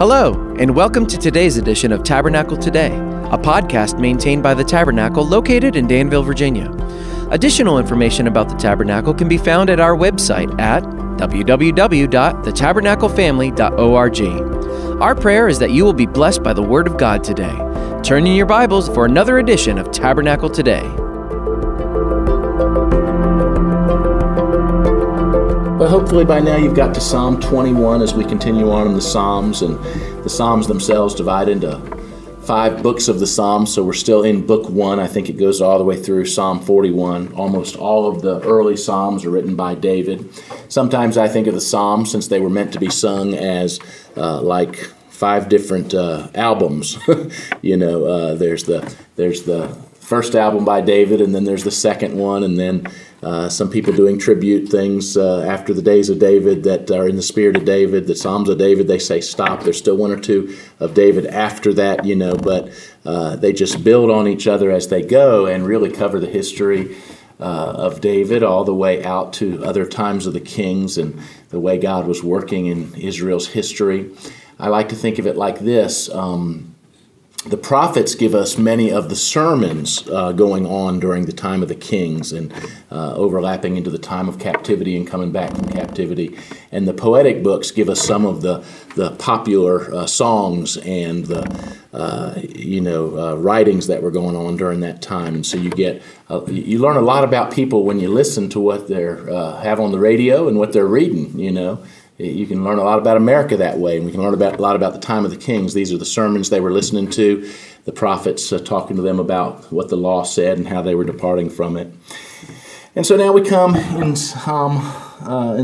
Hello, and welcome to today's edition of Tabernacle Today, a podcast maintained by the Tabernacle located in Danville, Virginia. Additional information about the Tabernacle can be found at our website at www.thetabernaclefamily.org. Our prayer is that you will be blessed by the Word of God today. Turn in your Bibles for another edition of Tabernacle Today. But hopefully by now you've got to Psalm 21 as we continue on in the Psalms, and the Psalms themselves divide into 5 books of the Psalms, so we're still in book 1. I think it goes all the way through Psalm 41. Almost all of the early Psalms are written by David. Sometimes I think of the Psalms, since they were meant to be sung as like 5 different albums. You know, there's the first album by David, and then there's the second one, and then some people doing tribute things after the days of David that are in the spirit of David, the Psalms of David, they say stop. There's still one or two of David after that, you know, but they just build on each other as they go and really cover the history of David all the way out to other times of the kings and the way God was working in Israel's history. I like to think of it like this. The prophets give us many of the sermons going on during the time of the kings and overlapping into the time of captivity and coming back from captivity. And the poetic books give us some of the popular songs and the writings that were going on during that time. And so you get you learn a lot about people when you listen to what they have on the radio and what they're reading, you know. You can learn a lot about America that way, and we can learn a lot about the time of the kings. These are the sermons they were listening to, the prophets talking to them about what the law said and how they were departing from it. And so now we come in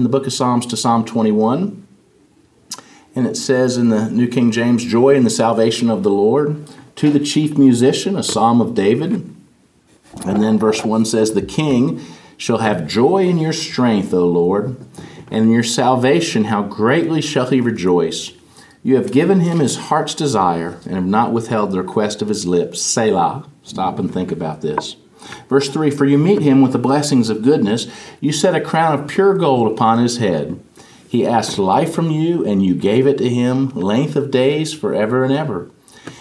the book of Psalms to Psalm 21, and it says in the New King James, "Joy in the salvation of the Lord, to the chief musician, a psalm of David." And then verse 1 says, "The king shall have joy in your strength, O Lord, and in your salvation, how greatly shall he rejoice. You have given him his heart's desire and have not withheld the request of his lips. Selah." Stop and think about this. Verse 3, "For you meet him with the blessings of goodness. You set a crown of pure gold upon his head. He asked life from you, and you gave it to him, length of days forever and ever.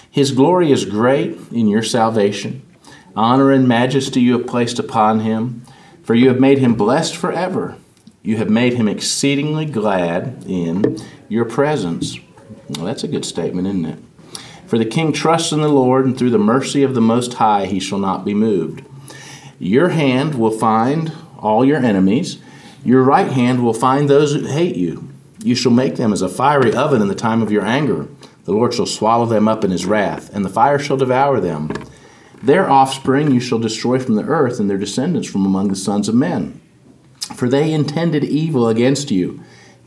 His glory is great in your salvation. Honor and majesty you have placed upon him, for you have made him blessed forever. You have made him exceedingly glad in your presence." Well, that's a good statement, isn't it? "For the king trusts in the Lord, and through the mercy of the Most High he shall not be moved. Your hand will find all your enemies. Your right hand will find those who hate you. You shall make them as a fiery oven in the time of your anger. The Lord shall swallow them up in his wrath, and the fire shall devour them. Their offspring you shall destroy from the earth, and their descendants from among the sons of men. For they intended evil against you.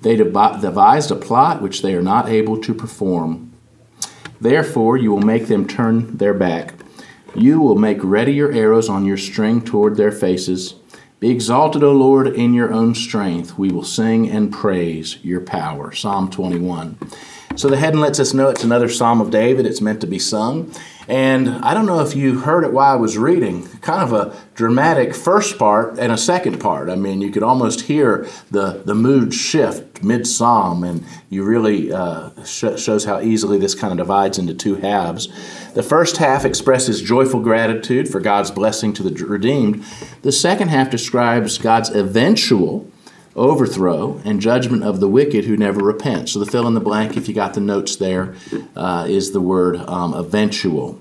They devised a plot which they are not able to perform. Therefore you will make them turn their back. You will make ready your arrows on your string toward their faces. Be exalted, O Lord, in your own strength. We will sing and praise your power." Psalm 21. So the heading lets us know it's another Psalm of David. It's meant to be sung. And I don't know if you heard it while I was reading, kind of a dramatic first part and a second part. I mean, you could almost hear the mood shift mid-psalm, and you really shows how easily this kind of divides into two halves. The first half expresses joyful gratitude for God's blessing to the redeemed. The second half describes God's eventual overthrow and judgment of the wicked who never repent. So the fill in the blank, if you got the notes there, is the word eventual.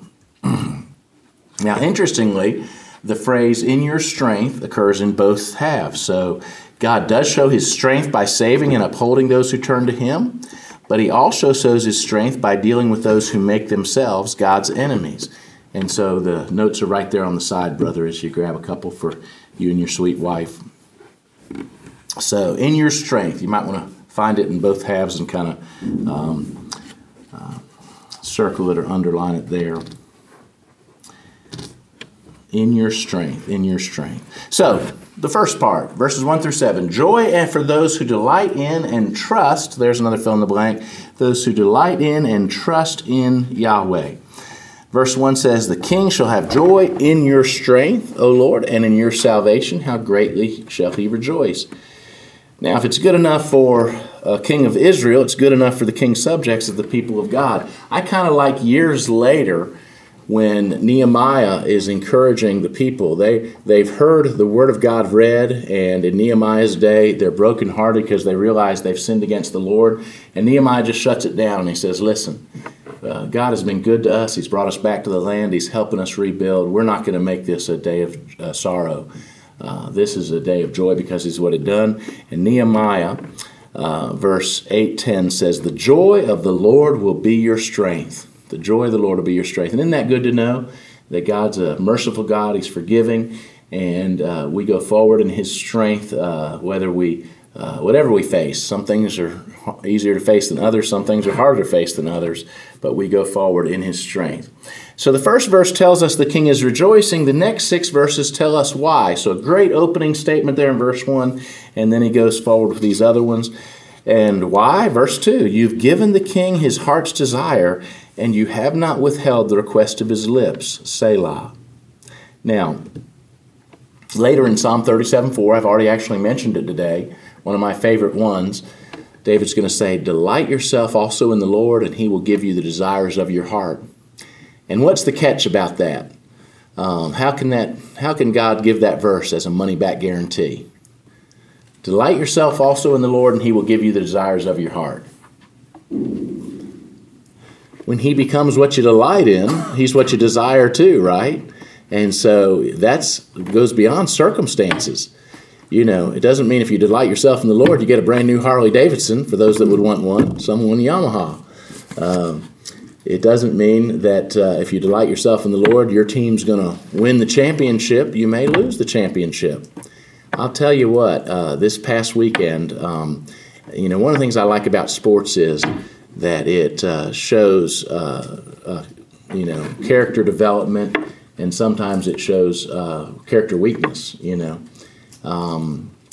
Now, interestingly, the phrase "in your strength" occurs in both halves. So God does show his strength by saving and upholding those who turn to him, but he also shows his strength by dealing with those who make themselves God's enemies. And so the notes are right there on the side, brother, as you grab a couple for you and your sweet wife. So, "in your strength," you might want to find it in both halves and kind of circle it or underline it there. "In your strength, in your strength." So, the first part, verses 1 through 7. "Joy and for those who delight in and trust," there's another fill in the blank, "those who delight in and trust in Yahweh." Verse 1 says, "The king shall have joy in your strength, O Lord, and in your salvation, how greatly shall he rejoice." Now, if it's good enough for a king of Israel, it's good enough for the king's subjects of the people of God. I kind of like years later when Nehemiah is encouraging the people. They've heard the word of God read, and in Nehemiah's day, they're brokenhearted because they realize they've sinned against the Lord. And Nehemiah just shuts it down and he says, listen, God has been good to us. He's brought us back to the land. He's helping us rebuild. We're not going to make this a day of sorrow. This is a day of joy because he's what he'd done. And Nehemiah, verse 8:10 says, the joy of the Lord will be your strength. The joy of the Lord will be your strength. And isn't that good to know that God's a merciful God, he's forgiving, and we go forward in his strength whatever we face. Some things are easier to face than others, some things are harder to face than others, but we go forward in his strength. So the first verse tells us the king is rejoicing. The next six verses tell us why. So a great opening statement there in verse 1, and then he goes forward with these other ones. And why? Verse 2, you've given the king his heart's desire, and you have not withheld the request of his lips, Selah. Now, later in Psalm 37:4, I've already actually mentioned it today, one of my favorite ones, David's going to say, delight yourself also in the Lord, and he will give you the desires of your heart. And what's the catch about that? How can God give that verse as a money-back guarantee? Delight yourself also in the Lord, and he will give you the desires of your heart. When he becomes what you delight in, he's what you desire too, right? And so that goes beyond circumstances. You know, it doesn't mean if you delight yourself in the Lord, you get a brand new Harley Davidson, for those that would want one, someone Yamaha. It doesn't mean that if you delight yourself in the Lord, your team's going to win the championship. You may lose the championship. I'll tell you what, this past weekend, you know, one of the things I like about sports is that it shows, you know, character development, and sometimes it shows character weakness, you know.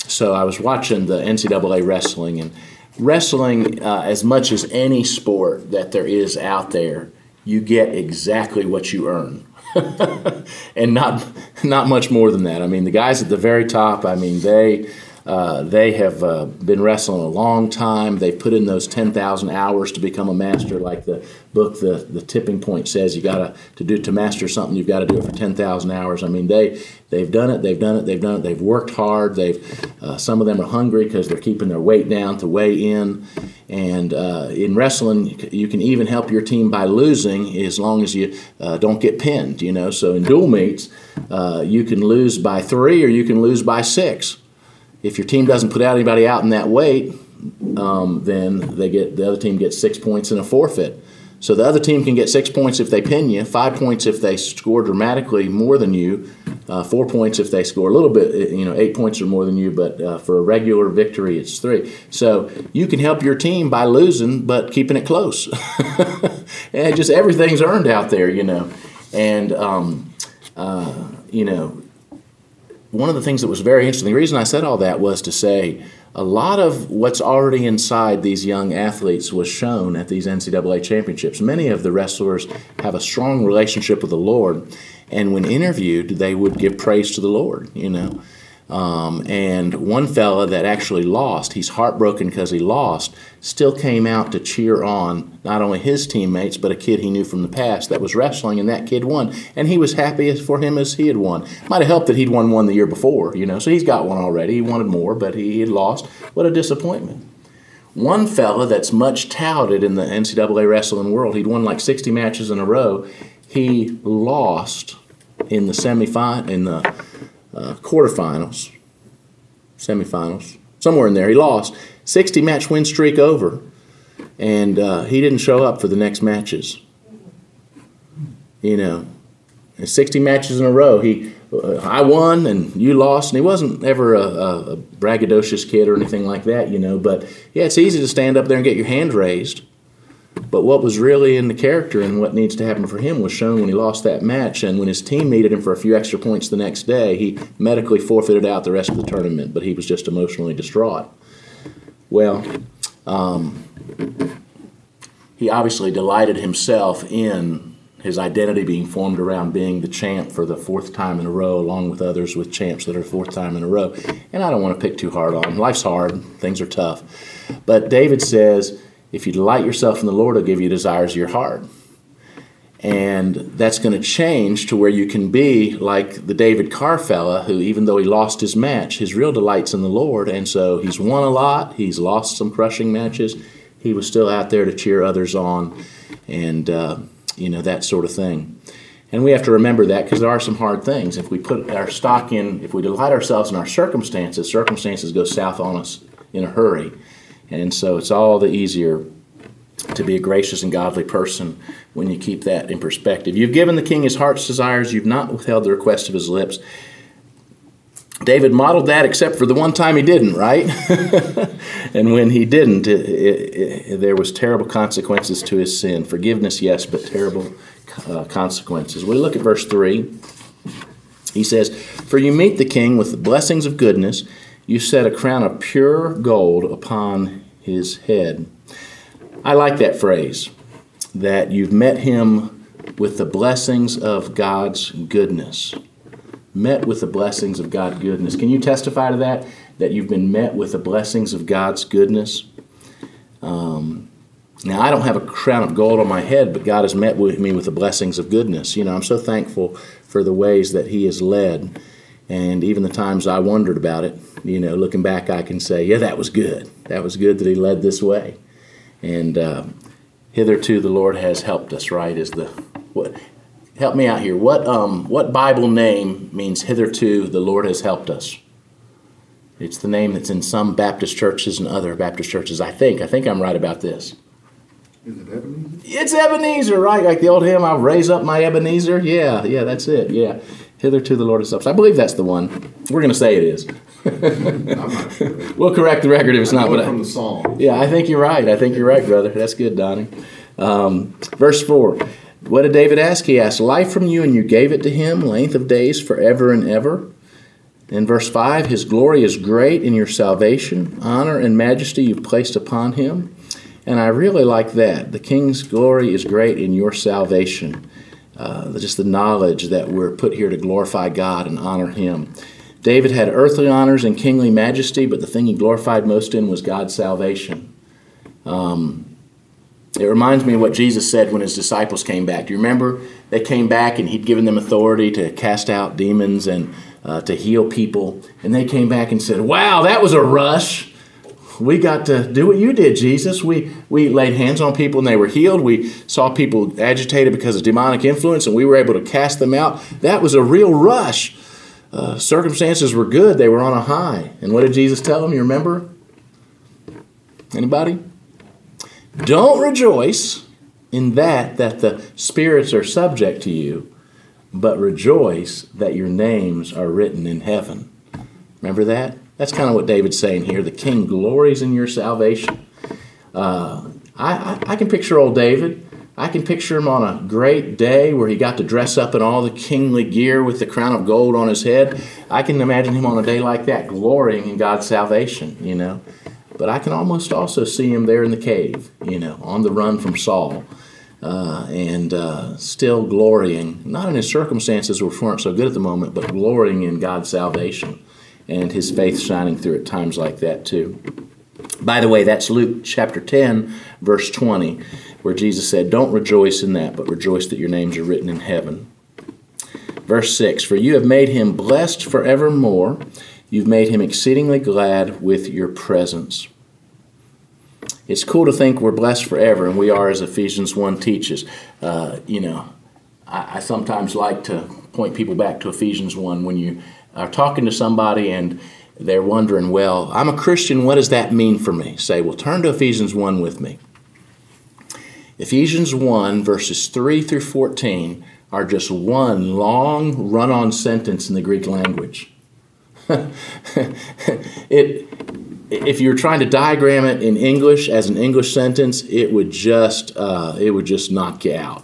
So I was watching the NCAA wrestling, and wrestling, as much as any sport that there is out there, you get exactly what you earn. And not much more than that. I mean, the guys at the very top, I mean, they have been wrestling a long time. They've put in those 10,000 hours to become a master. Like the book, The Tipping Point, says, you gotta to master something, you've got to do it for 10,000 hours. I mean, they've done it. They've worked hard. Some of them are hungry because they're keeping their weight down to weigh in. And in wrestling, you can even help your team by losing as long as you don't get pinned. You know, so in dual meets, you can lose by 3 or you can lose by 6. If your team doesn't put out anybody out in that weight, then the other team gets 6 points and a forfeit. So the other team can get 6 points if they pin you, 5 points if they score dramatically more than you, 4 points if they score a little bit, you know, 8 points or more than you, but for a regular victory, it's 3. So you can help your team by losing, but keeping it close. And just everything's earned out there, you know. And, you know, one of the things that was very interesting, the reason I said all that was to say a lot of what's already inside these young athletes was shown at these NCAA championships. Many of the wrestlers have a strong relationship with the Lord, and when interviewed, they would give praise to the Lord, you know. And one fella that actually lost, he's heartbroken because he lost, still came out to cheer on not only his teammates, but a kid he knew from the past that was wrestling, and that kid won. And he was happy for him as he had won. Might have helped that he'd won one the year before, you know, so he's got one already. He wanted more, but he had lost. What a disappointment. One fella that's much touted in the NCAA wrestling world, he'd won like 60 matches in a row. He lost in the semifinals, somewhere in there. He lost. 60-match win streak over, and he didn't show up for the next matches. You know, and 60 matches in a row, I won and you lost, and he wasn't ever a braggadocious kid or anything like that, you know, but yeah, it's easy to stand up there and get your hand raised. But what was really in the character and what needs to happen for him was shown when he lost that match, and when his team needed him for a few extra points the next day, he medically forfeited out the rest of the tournament, but he was just emotionally distraught. Well, he obviously delighted himself in his identity being formed around being the champ for the fourth time in a row, along with others with champs that are fourth time in a row. And I don't want to pick too hard on him. Life's hard. Things are tough. But David says, if you delight yourself in the Lord, he'll give you desires of your heart. And that's going to change to where you can be like the David Carr fella who, even though he lost his match, his real delight's in the Lord. And so he's won a lot. He's lost some crushing matches. He was still out there to cheer others on and, that sort of thing. And we have to remember that because there are some hard things. If we put our stock in, if we delight ourselves in our circumstances, circumstances go south on us in a hurry. And so it's all the easier to be a gracious and godly person when you keep that in perspective. You've given the king his heart's desires. You've not withheld the request of his lips. David modeled that except for the one time he didn't, right? And when he didn't, there was terrible consequences to his sin. Forgiveness, yes, but terrible consequences. We look at verse 3. He says, "For you meet the king with the blessings of goodness. You set a crown of pure gold upon his head." I like that phrase, that you've met him with the blessings of God's goodness. Met with the blessings of God's goodness. Can you testify to that, that you've been met with the blessings of God's goodness? Now, I don't have a crown of gold on my head, but God has met with me with the blessings of goodness. I'm so thankful for the ways that he has led, and even the times I wondered about it, looking back, I can say, yeah, that was good. That was good that he led this way. And hitherto the Lord has helped us, right? Help me out here. What Bible name means hitherto the Lord has helped us? It's the name that's in some Baptist churches and other Baptist churches, I think. I think I'm right about this. Is it Ebenezer? It's Ebenezer, right? Like the old hymn, I'll raise up my Ebenezer. Yeah, that's it, yeah. Hitherto the Lord has helped us. I believe that's the one. We're going to say it is. I'm not sure. We'll correct the record if it's not. From the Psalms. Yeah, I think you're right. I think you're right, brother. That's good, Donnie. Verse 4. What did David ask? He asked life from you, and you gave it to him, length of days forever and ever. In verse 5, his glory is great in your salvation. Honor and majesty you've placed upon him. And I really like that. The king's glory is great in your salvation. Just the knowledge that we're put here to glorify God and honor him. David had earthly honors and kingly majesty, but the thing he glorified most in was God's salvation. It reminds me of what Jesus said when his disciples came back. Do you remember? They came back and he'd given them authority to cast out demons and to heal people. And they came back and said, wow, that was a rush. We got to do what you did, Jesus. We laid hands on people and they were healed. We saw people agitated because of demonic influence and we were able to cast them out. That was a real rush. Circumstances were good. They were on a high. And what did Jesus tell them? You remember? Anybody? Don't rejoice in that the spirits are subject to you, but rejoice that your names are written in heaven. Remember that? That's kind of what David's saying here. The king glories in your salvation. I can picture old David. I can picture him on a great day where he got to dress up in all the kingly gear with the crown of gold on his head. I can imagine him on a day like that glorying in God's salvation, But I can almost also see him there in the cave, on the run from Saul, and still glorying, not in his circumstances which weren't so good at the moment, but glorying in God's salvation and his faith shining through at times like that too. By the way, that's Luke chapter 10, verse 20, where Jesus said, don't rejoice in that, but rejoice that your names are written in heaven. Verse 6, for you have made him blessed forevermore. You've made him exceedingly glad with your presence. It's cool to think we're blessed forever, and we are, as Ephesians 1 teaches. I sometimes like to point people back to Ephesians 1 when you are talking to somebody and they're wondering, well, I'm a Christian, what does that mean for me? Say, well, turn to Ephesians 1 with me. Ephesians 1, verses 3 through 14, are just one long run-on sentence in the Greek language. If you're trying to diagram it in English as an English sentence, it would just knock you out.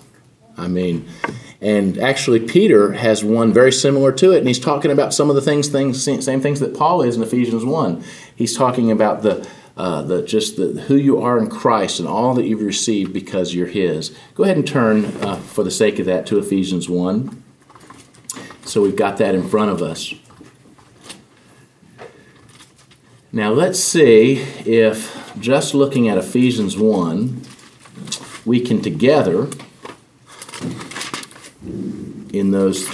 And actually Peter has one very similar to it, and he's talking about some of the same things that Paul is in Ephesians 1. He's talking about the who you are in Christ and all that you've received because you're His. Go ahead and turn, for the sake of that, to Ephesians 1. So we've got that in front of us. Now let's see if just looking at Ephesians 1, we can together, in those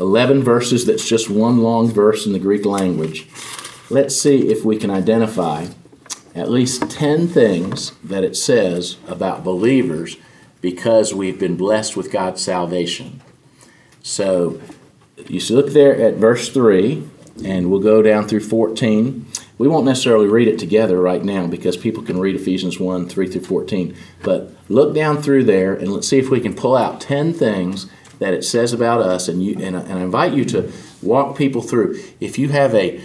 11 verses, that's just one long verse in the Greek language, let's see if we can identify at least 10 things that it says about believers because we've been blessed with God's salvation. So you look there at verse 3, and we'll go down through 14. We won't necessarily read it together right now because people can read Ephesians 1, 3 through 14. But look down through there, and let's see if we can pull out 10 things that it says about us, and I invite you to walk people through. If you have a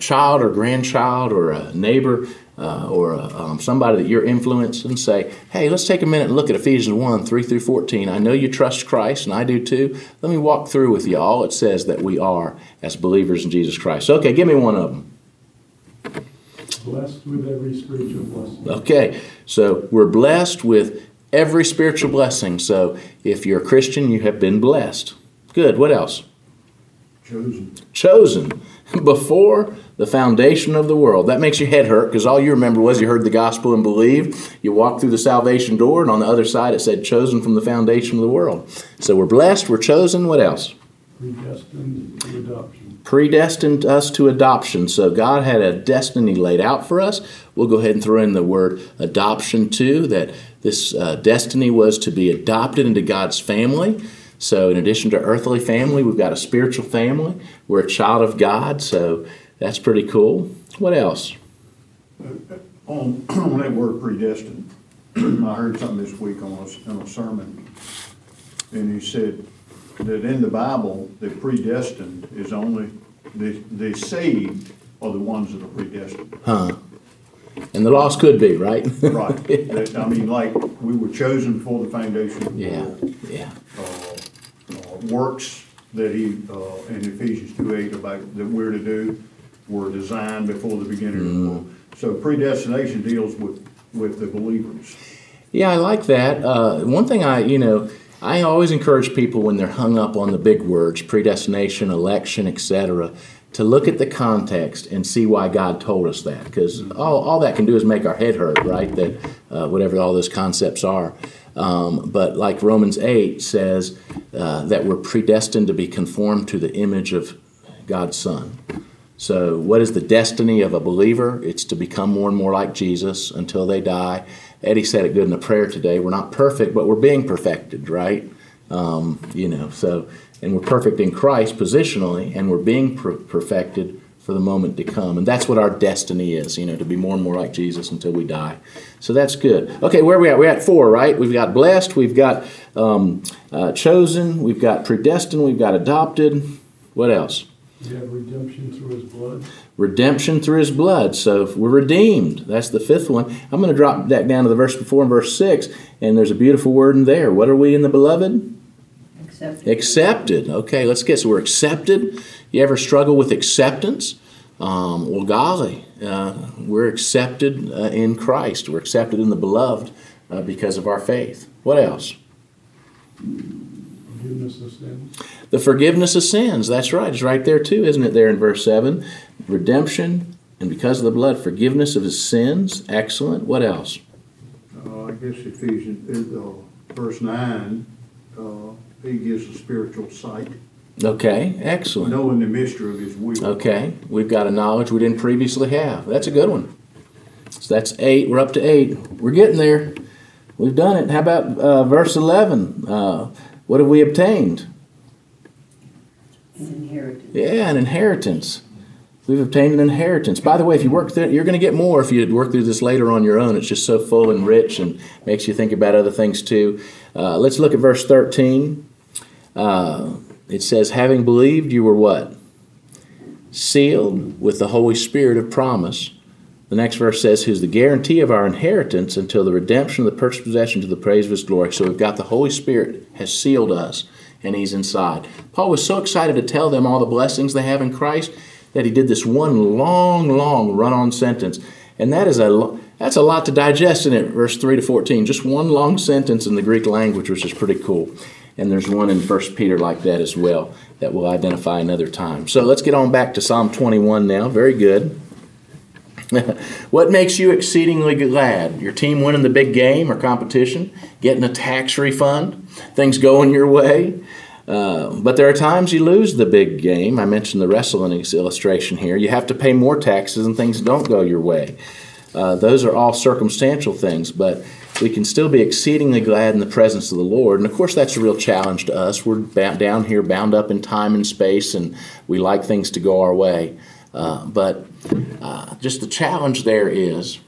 child or grandchild or a neighbor or somebody that you're influencing, say, hey, let's take a minute and look at Ephesians 1, 3 through 14. I know you trust Christ, and I do too. Let me walk through with you all it says that we are as believers in Jesus Christ. Okay, give me one of them. Blessed with every spiritual blessing. Okay, so we're blessed with every spiritual blessing. So if you're a Christian, you have been blessed. Good. What else? Chosen. Chosen. Before the foundation of the world. That makes your head hurt because all you remember was you heard the gospel and believed. You walked through the salvation door, and on the other side it said chosen from the foundation of the world. So we're blessed, we're chosen. What else? Predestined to adoption. Predestined us to adoption. So God had a destiny laid out for us. We'll go ahead and throw in the word adoption too, that this destiny was to be adopted into God's family. So in addition to earthly family, we've got a spiritual family. We're a child of God, so that's pretty cool. What else? On that word predestined, I heard something this week on a sermon, and he said that in the Bible, the predestined is only the saved are the ones that are predestined. Huh. And the lost could be, right? Right. I mean, like we were chosen for the foundation of the world. Yeah. Works that he in Ephesians 2:8 about that we're to do were designed before the beginning of the world. So predestination deals with the believers. Yeah, I like that. One thing I always encourage people when they're hung up on the big words, predestination, election, etc., to look at the context and see why God told us that. Because all that can do is make our head hurt, right, that whatever all those concepts are. But like Romans 8 says that we're predestined to be conformed to the image of God's Son. So what is the destiny of a believer? It's to become more and more like Jesus until they die. Eddie said it good in a prayer today. We're not perfect, but we're being perfected, right? And we're perfect in Christ positionally, and we're being perfected for the moment to come. And that's what our destiny is, to be more and more like Jesus until we die. So that's good. Okay, where are we at? We're at 4, right? We've got blessed, we've got chosen, we've got predestined, we've got adopted. What else? We have redemption through His blood. Redemption through His blood. So we're redeemed. That's the 5th one. I'm going to drop that down to the verse before in verse 6, and there's a beautiful word in there. What are we in the beloved? Accepted. Okay, let's guess. We're accepted. You ever struggle with acceptance? Well, golly, we're accepted in Christ. We're accepted in the beloved because of our faith. What else? Forgiveness of sins. The forgiveness of sins. That's right. It's right there too, isn't it? There in verse 7, redemption and because of the blood, forgiveness of his sins. Excellent. What else? I guess Ephesians verse 9. He gives a spiritual sight. Okay, excellent. Knowing the mystery of His will. Okay, we've got a knowledge we didn't previously have. That's a good one. So that's 8. We're up to 8. We're getting there. We've done it. How about verse 11? What have we obtained? An inheritance. Yeah, an inheritance. We've obtained an inheritance. By the way, if you work through it, you're going to get more if you work through this later on your own. It's just so full and rich and makes you think about other things too. Let's look at verse 13. It says, having believed you were what? Sealed with the Holy Spirit of promise. The next verse says, who's the guarantee of our inheritance until the redemption of the purchased possession to the praise of His glory. So we've got the Holy Spirit has sealed us, and He's inside. Paul was so excited to tell them all the blessings they have in Christ that he did this one long, long run-on sentence. And that is that's a lot to digest in it, verse 3 to 14. Just one long sentence in the Greek language, which is pretty cool. And there's one in 1 Peter like that as well that we'll identify another time. So let's get on back to Psalm 21 now. Very good. What makes you exceedingly glad? Your team winning the big game or competition? Getting a tax refund? Things going your way? But there are times you lose the big game. I mentioned the wrestling illustration here. You have to pay more taxes and things don't go your way. Those are all circumstantial things, but we can still be exceedingly glad in the presence of the Lord. And, of course, that's a real challenge to us. We're down here bound up in time and space, and we like things to go our way. But just the challenge there is,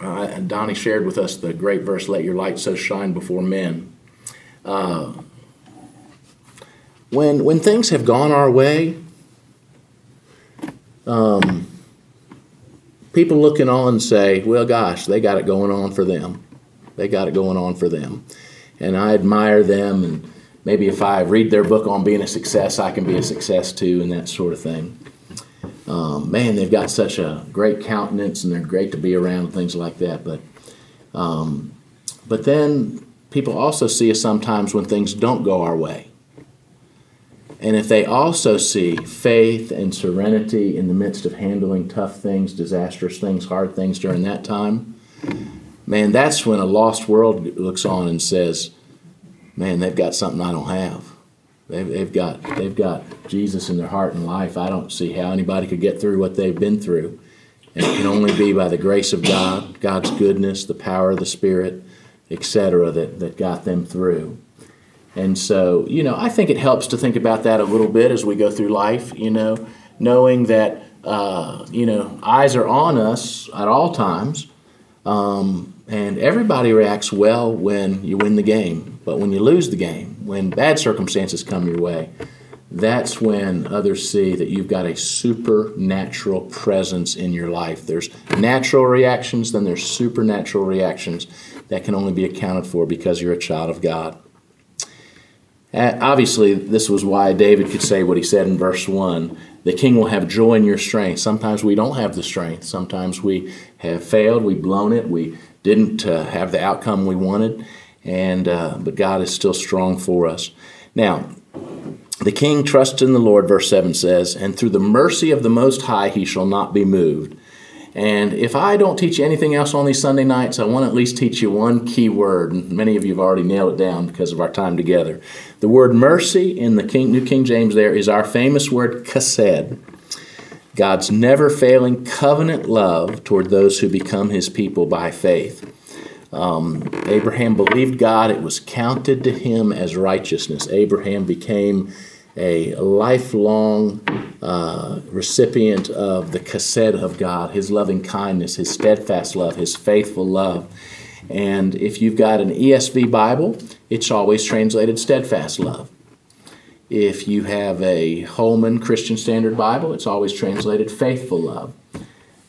and Donnie shared with us the great verse, "Let your light so shine before men." When things have gone our way, people looking on say, well, gosh, they got it going on for them. They got it going on for them. And I admire them, and maybe if I read their book on being a success, I can be a success too, and that sort of thing. Man, they've got such a great countenance, and they're great to be around, and things like that. But then people also see us sometimes when things don't go our way. And if they also see faith and serenity in the midst of handling tough things, disastrous things, hard things during that time, man, that's when a lost world looks on and says, man, they've got something I don't have. They've got Jesus in their heart and life. I don't see how anybody could get through what they've been through. And it can only be by the grace of God, God's goodness, the power of the Spirit, etc., that got them through. And so, I think it helps to think about that a little bit as we go through life, knowing that, eyes are on us at all times. And everybody reacts well when you win the game. But when you lose the game, when bad circumstances come your way, that's when others see that you've got a supernatural presence in your life. There's natural reactions, then there's supernatural reactions that can only be accounted for because you're a child of God. Obviously, this was why David could say what he said in verse 1, "The king will have joy in your strength." Sometimes we don't have the strength. Sometimes we have failed, we've blown it, we didn't have the outcome we wanted, but God is still strong for us. Now, the king trusts in the Lord, verse 7 says, "And through the mercy of the Most High he shall not be moved." And if I don't teach you anything else on these Sunday nights, I want to at least teach you one key word. Many of you have already nailed it down because of our time together. The word mercy in the New King James there is our famous word chesed, God's never-failing covenant love toward those who become his people by faith. Abraham believed God. It was counted to him as righteousness. Abraham became a lifelong recipient of the chesed of God, his loving kindness, his steadfast love, his faithful love. And if you've got an ESV Bible, it's always translated steadfast love. If you have a Holman Christian Standard Bible, it's always translated faithful love.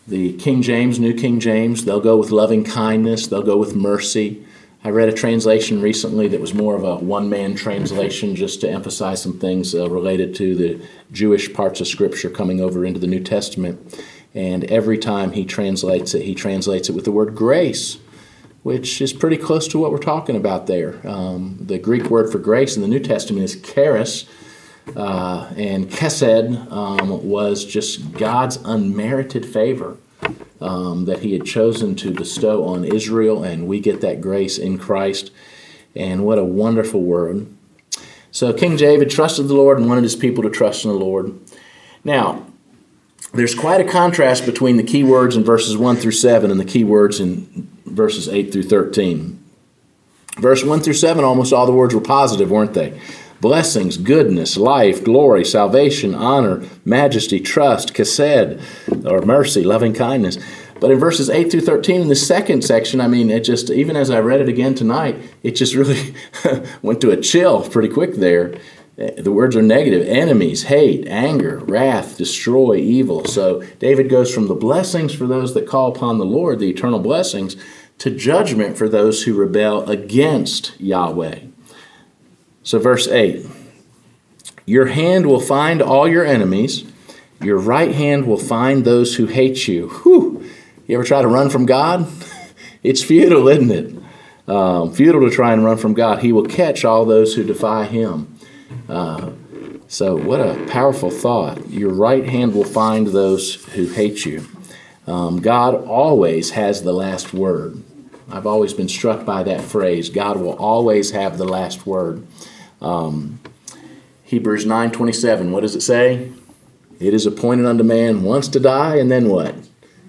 The King James, New King James, they'll go with loving kindness, they'll go with mercy. I read a translation recently that was more of a one-man translation just to emphasize some things related to the Jewish parts of Scripture coming over into the New Testament. And every time he translates it with the word grace, which is pretty close to what we're talking about there. The Greek word for grace in the New Testament is charis, and chesed was just God's unmerited favor. That he had chosen to bestow on Israel, and we get that grace in Christ. And what a wonderful word. So King David trusted the Lord and wanted his people to trust in the Lord. Now, there's quite a contrast between the key words in verses 1 through 7 and the key words in verses 8 through 13. Verse 1 through 7, almost all the words were positive, weren't they? Blessings, goodness, life, glory, salvation, honor, majesty, trust, chesed, or mercy, loving kindness. But in verses 8 through 13, in the second section, it just, even as I read it again tonight, it just really went to a chill pretty quick there. The words are negative: enemies, hate, anger, wrath, destroy, evil. So David goes from the blessings for those that call upon the Lord, the eternal blessings, to judgment for those who rebel against Yahweh. So verse 8, "Your hand will find all your enemies. Your right hand will find those who hate you." Whew! You ever try to run from God? It's futile, isn't it? Futile to try and run from God. He will catch all those who defy him. So what a powerful thought. Your right hand will find those who hate you. God always has the last word. I've always been struck by that phrase. God will always have the last word. Hebrews 9:27, what does it say? It is appointed unto man once to die, and then what?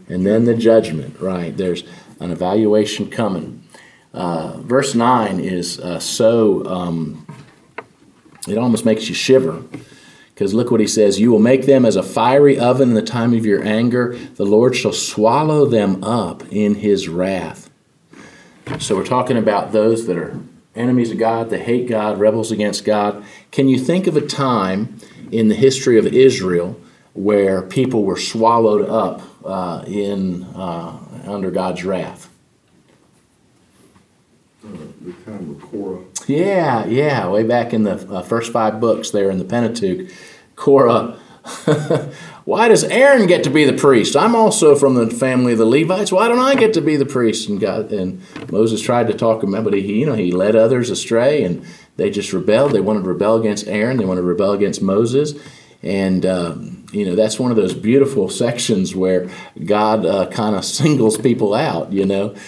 And then the judgment, right? There's an evaluation coming. Verse 9 is it almost makes you shiver, because look what he says. You will make them as a fiery oven in the time of your anger. The Lord shall swallow them up in his wrath. So we're talking about those that are enemies of God, that hate God, rebels against God. Can you think of a time in the history of Israel where people were swallowed up under God's wrath? The time of Korah. Yeah, way back in the first five books there in the Pentateuch. Korah, why does Aaron get to be the priest? I'm also from the family of the Levites. Why don't I get to be the priest? And Moses tried to talk him, but he led others astray, and they just rebelled. They wanted to rebel against Aaron. They wanted to rebel against Moses. And, that's one of those beautiful sections where God kind of singles people out, not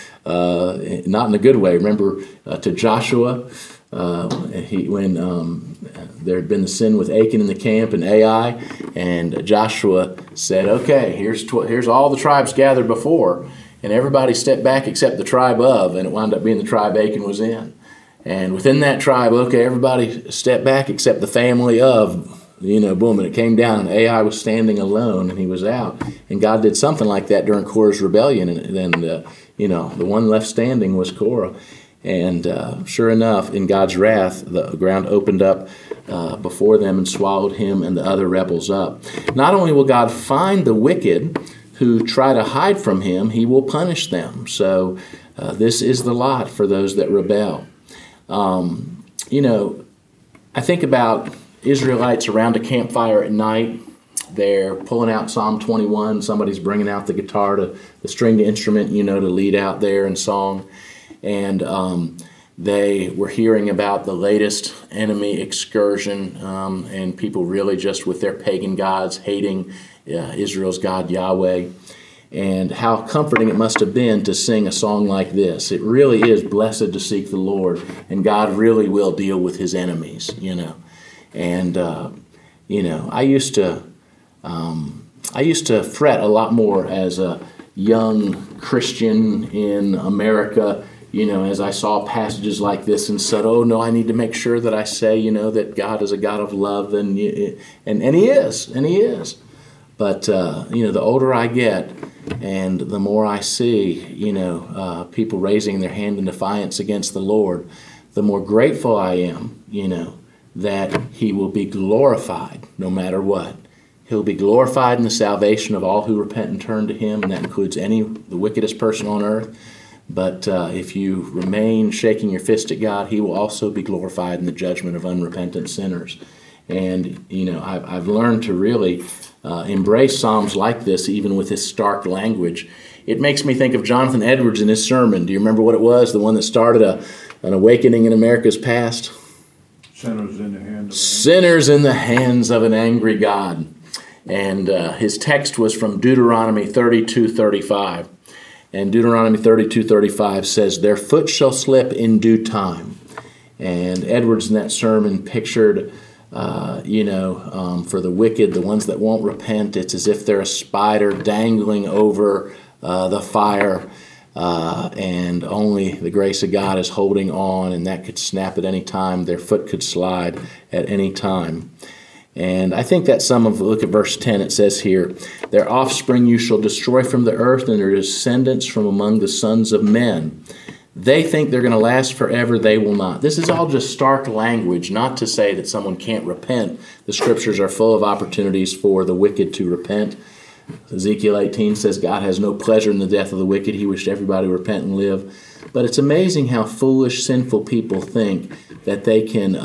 in a good way. Remember to Joshua, when there had been the sin with Achan in the camp and Ai, and Joshua said, okay, here's all the tribes gathered before, and everybody stepped back except the tribe of, and it wound up being the tribe Achan was in. And within that tribe, okay, everybody stepped back except the family of, boom, and it came down, and Ai was standing alone, and he was out. And God did something like that during Korah's rebellion, and then the one left standing was Korah. And sure enough, in God's wrath, the ground opened up before them and swallowed him and the other rebels up. Not only will God find the wicked who try to hide from him, he will punish them. So this is the lot for those that rebel. I think about Israelites around a campfire at night. They're pulling out Psalm 21. Somebody's bringing out the guitar, the stringed instrument, to lead out there in song. And they were hearing about the latest enemy excursion, and people really just with their pagan gods hating Israel's God Yahweh. And how comforting it must have been to sing a song like this. It really is blessed to seek the Lord, and God really will deal with his enemies, And, I used to fret a lot more as a young Christian in America, as I saw passages like this and said, oh, no, I need to make sure that I say, that God is a God of love, and he is. But, the older I get and the more I see, people raising their hand in defiance against the Lord, the more grateful I am, that he will be glorified no matter what. He'll be glorified in the salvation of all who repent and turn to him, and that includes the wickedest person on earth. But if you remain shaking your fist at God, he will also be glorified in the judgment of unrepentant sinners. And, I've learned to really embrace Psalms like this, even with this stark language. It makes me think of Jonathan Edwards in his sermon. Do you remember what it was? The one that started an awakening in America's past? Sinners in the hands of an angry God. And his text was from Deuteronomy 32:35. And Deuteronomy 32:35 says, their foot shall slip in due time. And Edwards in that sermon pictured, for the wicked, the ones that won't repent, it's as if they're a spider dangling over the fire. And only the grace of God is holding on, and that could snap at any time. Their foot could slide at any time. And I think that's look at verse 10, it says here, their offspring you shall destroy from the earth, and their descendants from among the sons of men. They think they're going to last forever, they will not. This is all just stark language, not to say that someone can't repent. The scriptures are full of opportunities for the wicked to repent. Ezekiel 18 says God has no pleasure in the death of the wicked. He wished everybody to repent and live. But it's amazing how foolish, sinful people think that they can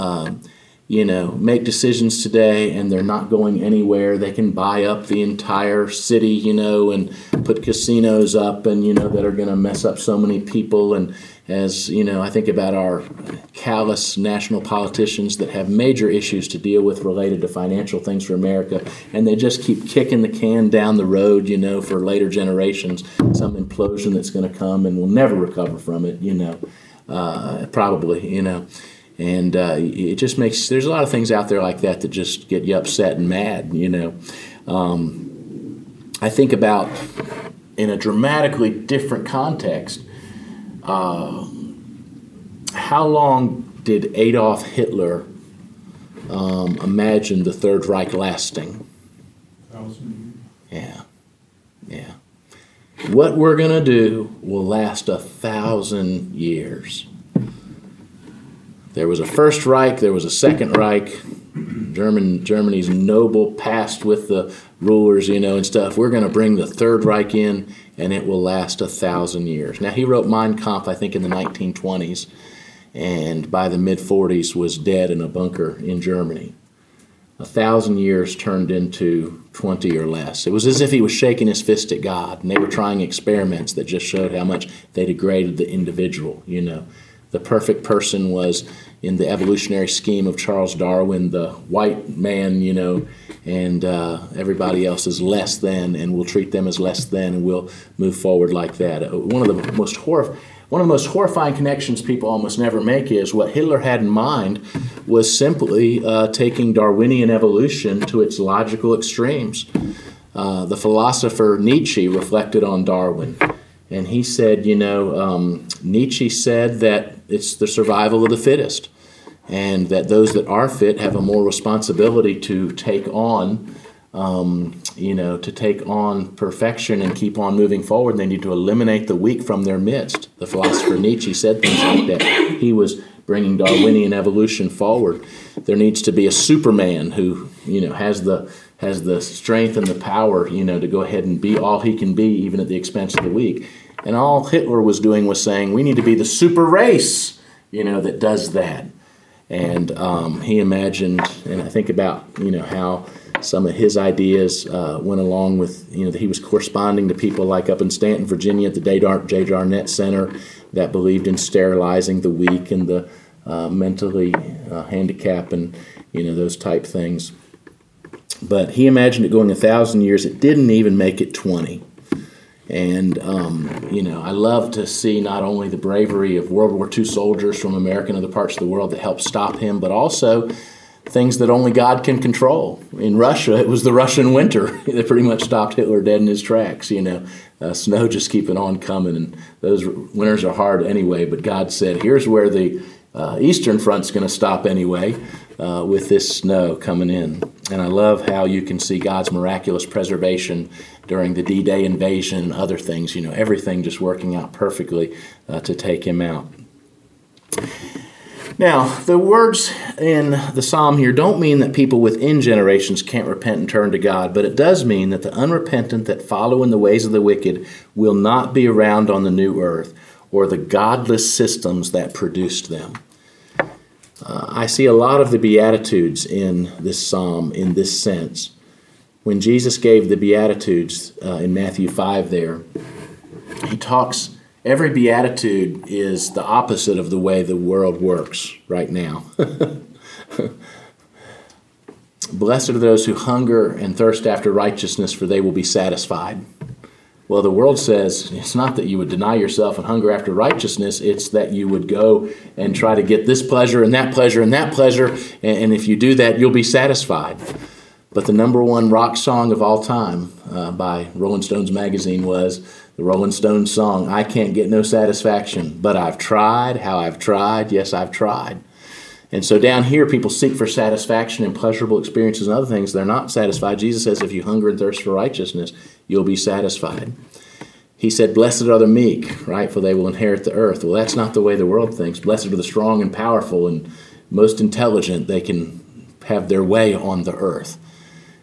you know, make decisions today and they're not going anywhere. They can buy up the entire city, you know, and put casinos up and, you know, that are going to mess up so many people. And as, you know, I think about our callous national politicians that have major issues to deal with related to financial things for America, and they just keep kicking the can down the road, you know, for later generations, some implosion that's going to come and we'll never recover from it, you know, probably, you know. And it just makes, there's a lot of things out there like that that just get you upset and mad, you know. I think about, in a dramatically different context, how long did Adolf Hitler imagine the Third Reich lasting? 1,000 years. Yeah, yeah. What we're going to do will last 1,000 years. There was a First Reich, there was a Second Reich. Germany's noble past with the rulers, you know, and stuff. We're going to bring the Third Reich in, and it will last 1,000 years. Now, he wrote Mein Kampf, I think, in the 1920s, and by the mid-40s was dead in a bunker in Germany. 1,000 years turned into 20 or less. It was as if he was shaking his fist at God, and they were trying experiments that just showed how much they degraded the individual, you know. The perfect person was, in the evolutionary scheme of Charles Darwin, the white man, you know, and everybody else is less than, and we'll treat them as less than, and we'll move forward like that. One of the most horrifying connections people almost never make is what Hitler had in mind was simply taking Darwinian evolution to its logical extremes. The philosopher Nietzsche reflected on Darwin. And he said, you know, Nietzsche said that it's the survival of the fittest, and that those that are fit have a moral responsibility to take on, you know, to take on perfection and keep on moving forward. And they need to eliminate the weak from their midst. The philosopher Nietzsche said things like that. He was bringing Darwinian evolution forward. There needs to be a Superman who, you know, has the strength and the power, you know, to go ahead and be all he can be, even at the expense of the weak. And all Hitler was doing was saying, we need to be the super race, you know, that does that. And he imagined, and I think about, you know, how some of his ideas went along with, you know, that he was corresponding to people like up in Stanton, Virginia, at the J. Darnett Center that believed in sterilizing the weak and the mentally handicapped and, you know, those type things. But he imagined it going 1,000 years. It didn't even make it 20. And, you know, I love to see not only the bravery of World War II soldiers from America and other parts of the world that helped stop him, but also things that only God can control. In Russia, it was the Russian winter that pretty much stopped Hitler dead in his tracks, you know. Snow just keeping on coming, and those winters are hard anyway. But God said, here's where the Eastern Front's going to stop anyway with this snow coming in. And I love how you can see God's miraculous preservation during the D-Day invasion and other things, you know, everything just working out perfectly to take him out. Now, the words in the psalm here don't mean that people within generations can't repent and turn to God, but it does mean that the unrepentant that follow in the ways of the wicked will not be around on the new earth or the godless systems that produced them. I see a lot of the Beatitudes in this psalm in this sense. When Jesus gave the Beatitudes in Matthew 5 there, he talks, every Beatitude is the opposite of the way the world works right now. Blessed are those who hunger and thirst after righteousness, for they will be satisfied. Well, the world says it's not that you would deny yourself and hunger after righteousness. It's that you would go and try to get this pleasure and that pleasure and that pleasure. And if you do that, you'll be satisfied. But the #1 rock song of all time by Rolling Stones magazine was the Rolling Stones song, I Can't Get No Satisfaction, But I've Tried, How I've Tried, Yes, I've Tried. And so down here, people seek for satisfaction and pleasurable experiences and other things. They're not satisfied. Jesus says, if you hunger and thirst for righteousness, you'll be satisfied. He said, blessed are the meek, right, for they will inherit the earth. Well, that's not the way the world thinks. Blessed are the strong and powerful and most intelligent. They can have their way on the earth.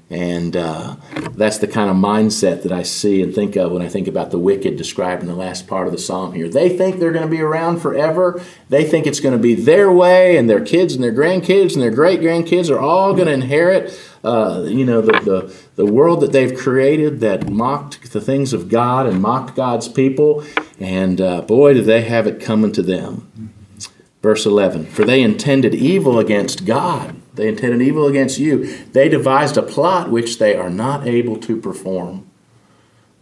And that's the kind of mindset that I see and think of when I think about the wicked described in the last part of the psalm here. They think they're going to be around forever. They think it's going to be their way, and their kids and their grandkids and their great-grandkids are all going to inherit the world that they've created that mocked the things of God and mocked God's people. And boy, do they have it coming to them. Verse 11, for they intended evil against God. They intended evil against you. They devised a plot which they are not able to perform.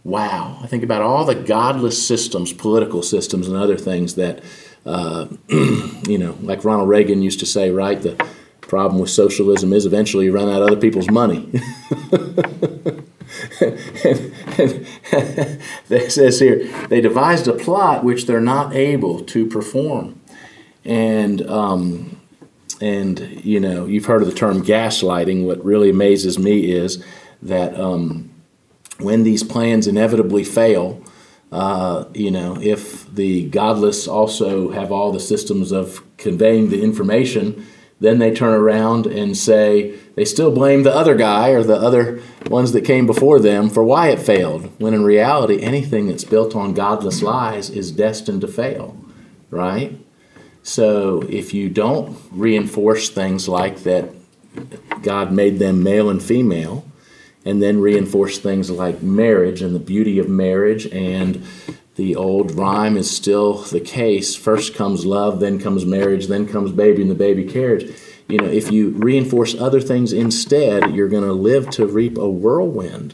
Wow. I think about all the godless systems, political systems and other things that, like Ronald Reagan used to say, right? The problem with socialism is eventually you run out of other people's money. And it says here, they devised a plot which they're not able to perform. And, you've heard of the term gaslighting. What really amazes me is that when these plans inevitably fail, if the godless also have all the systems of conveying the information, then they turn around and say they still blame the other guy or the other ones that came before them for why it failed, when in reality anything that's built on godless lies is destined to fail, right? So if you don't reinforce things like that God made them male and female, and then reinforce things like marriage and the beauty of marriage, and the old rhyme is still the case, first comes love, then comes marriage, then comes baby and the baby carriage. If you reinforce other things instead, you're going to live to reap a whirlwind.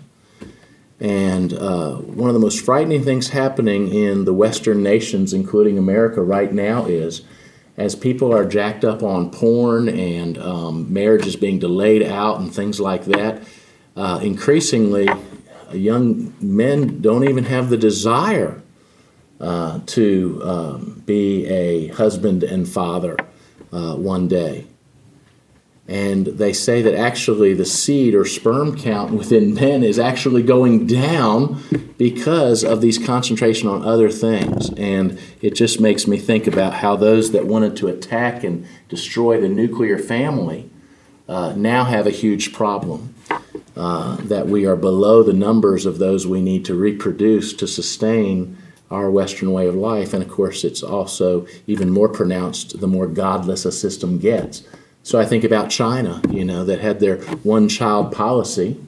And one of the most frightening things happening in the Western nations, including America right now, is as people are jacked up on porn and marriages being delayed out and things like that, increasingly young men don't even have the desire to be a husband and father one day. And they say that actually the seed or sperm count within men is actually going down because of these concentration on other things. And it just makes me think about how those that wanted to attack and destroy the nuclear family now have a huge problem, that we are below the numbers of those we need to reproduce to sustain our Western way of life. And of course, it's also even more pronounced the more godless a system gets. So I think about China, that had their one-child policy,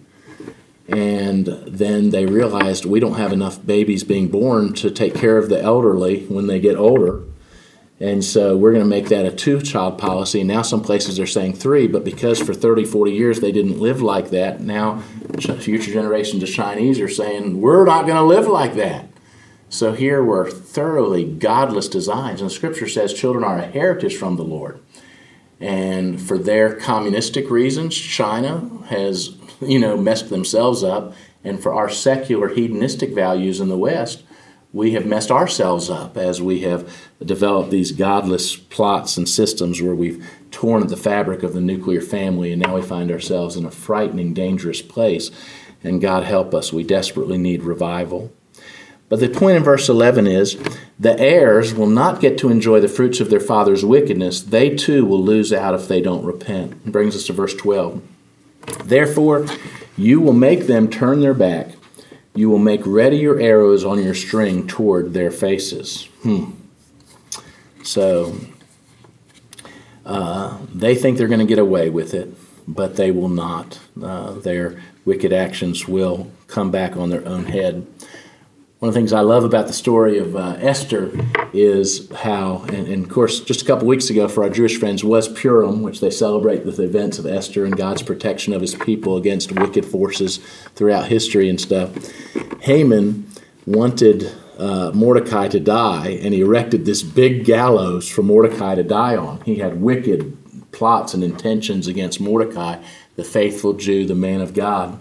and then they realized we don't have enough babies being born to take care of the elderly when they get older, and so we're going to make that a two-child policy. Now some places are saying three, but because for 30, 40 years they didn't live like that, now future generations of Chinese are saying, we're not going to live like that. So here were thoroughly godless designs, and Scripture says children are a heritage from the Lord. And for their communistic reasons, China has, messed themselves up. And for our secular hedonistic values in the West, we have messed ourselves up as we have developed these godless plots and systems where we've torn the fabric of the nuclear family, and now we find ourselves in a frightening, dangerous place. And God help us, we desperately need revival. But the point in verse 11 is, the heirs will not get to enjoy the fruits of their father's wickedness. They too will lose out if they don't repent. It brings us to verse 12. Therefore, you will make them turn their back. You will make ready your arrows on your string toward their faces. So, they think they're going to get away with it, but they will not. Their wicked actions will come back on their own head. One of the things I love about the story of Esther is how, and of course, just a couple weeks ago for our Jewish friends was Purim, which they celebrate the events of Esther and God's protection of his people against wicked forces throughout history and stuff. Haman wanted Mordecai to die, and he erected this big gallows for Mordecai to die on. He had wicked plots and intentions against Mordecai, the faithful Jew, the man of God.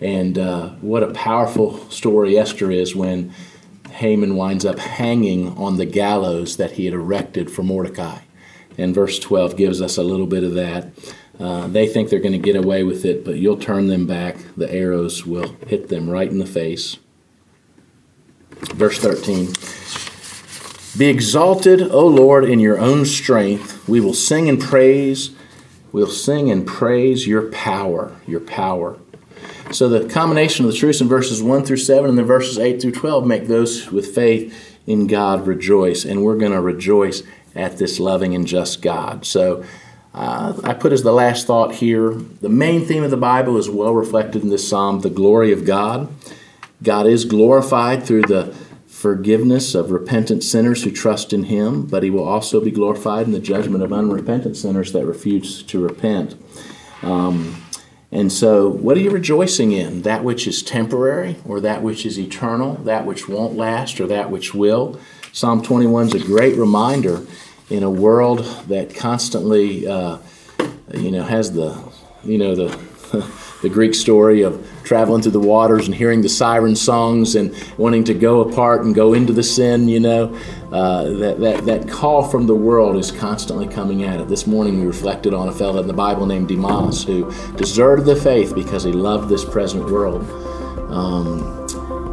And what a powerful story Esther is when Haman winds up hanging on the gallows that he had erected for Mordecai. And verse 12 gives us a little bit of that. They think they're going to get away with it, but you'll turn them back. The arrows will hit them right in the face. Verse 13. Be exalted, O Lord, in your own strength. We will sing and praise. We'll sing and praise your power, your power. So the combination of the truths in verses 1 through 7 and the verses 8 through 12 make those with faith in God rejoice. And we're going to rejoice at this loving and just God. So I put as the last thought here, the main theme of the Bible is well reflected in this psalm, the glory of God. God is glorified through the forgiveness of repentant sinners who trust in Him, but He will also be glorified in the judgment of unrepentant sinners that refuse to repent. And so, what are you rejoicing in? That which is temporary, or that which is eternal, that which won't last, or that which will? Psalm 21 is a great reminder in a world that constantly, has the Greek story of traveling through the waters and hearing the siren songs and wanting to go apart and go into the sin, that call from the world is constantly coming at it. This morning we reflected on a fellow in the Bible named Demas who deserted the faith because he loved this present world.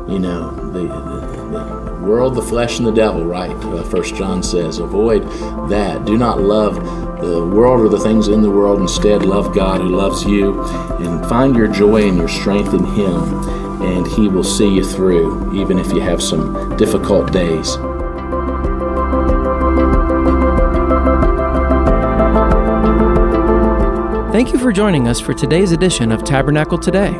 The world, the flesh, and the devil, right? 1 John says, avoid that. Do not love the world or the things in the world. Instead, love God who loves you, and find your joy and your strength in Him, and He will see you through, even if you have some difficult days. Thank you for joining us for today's edition of Tabernacle Today.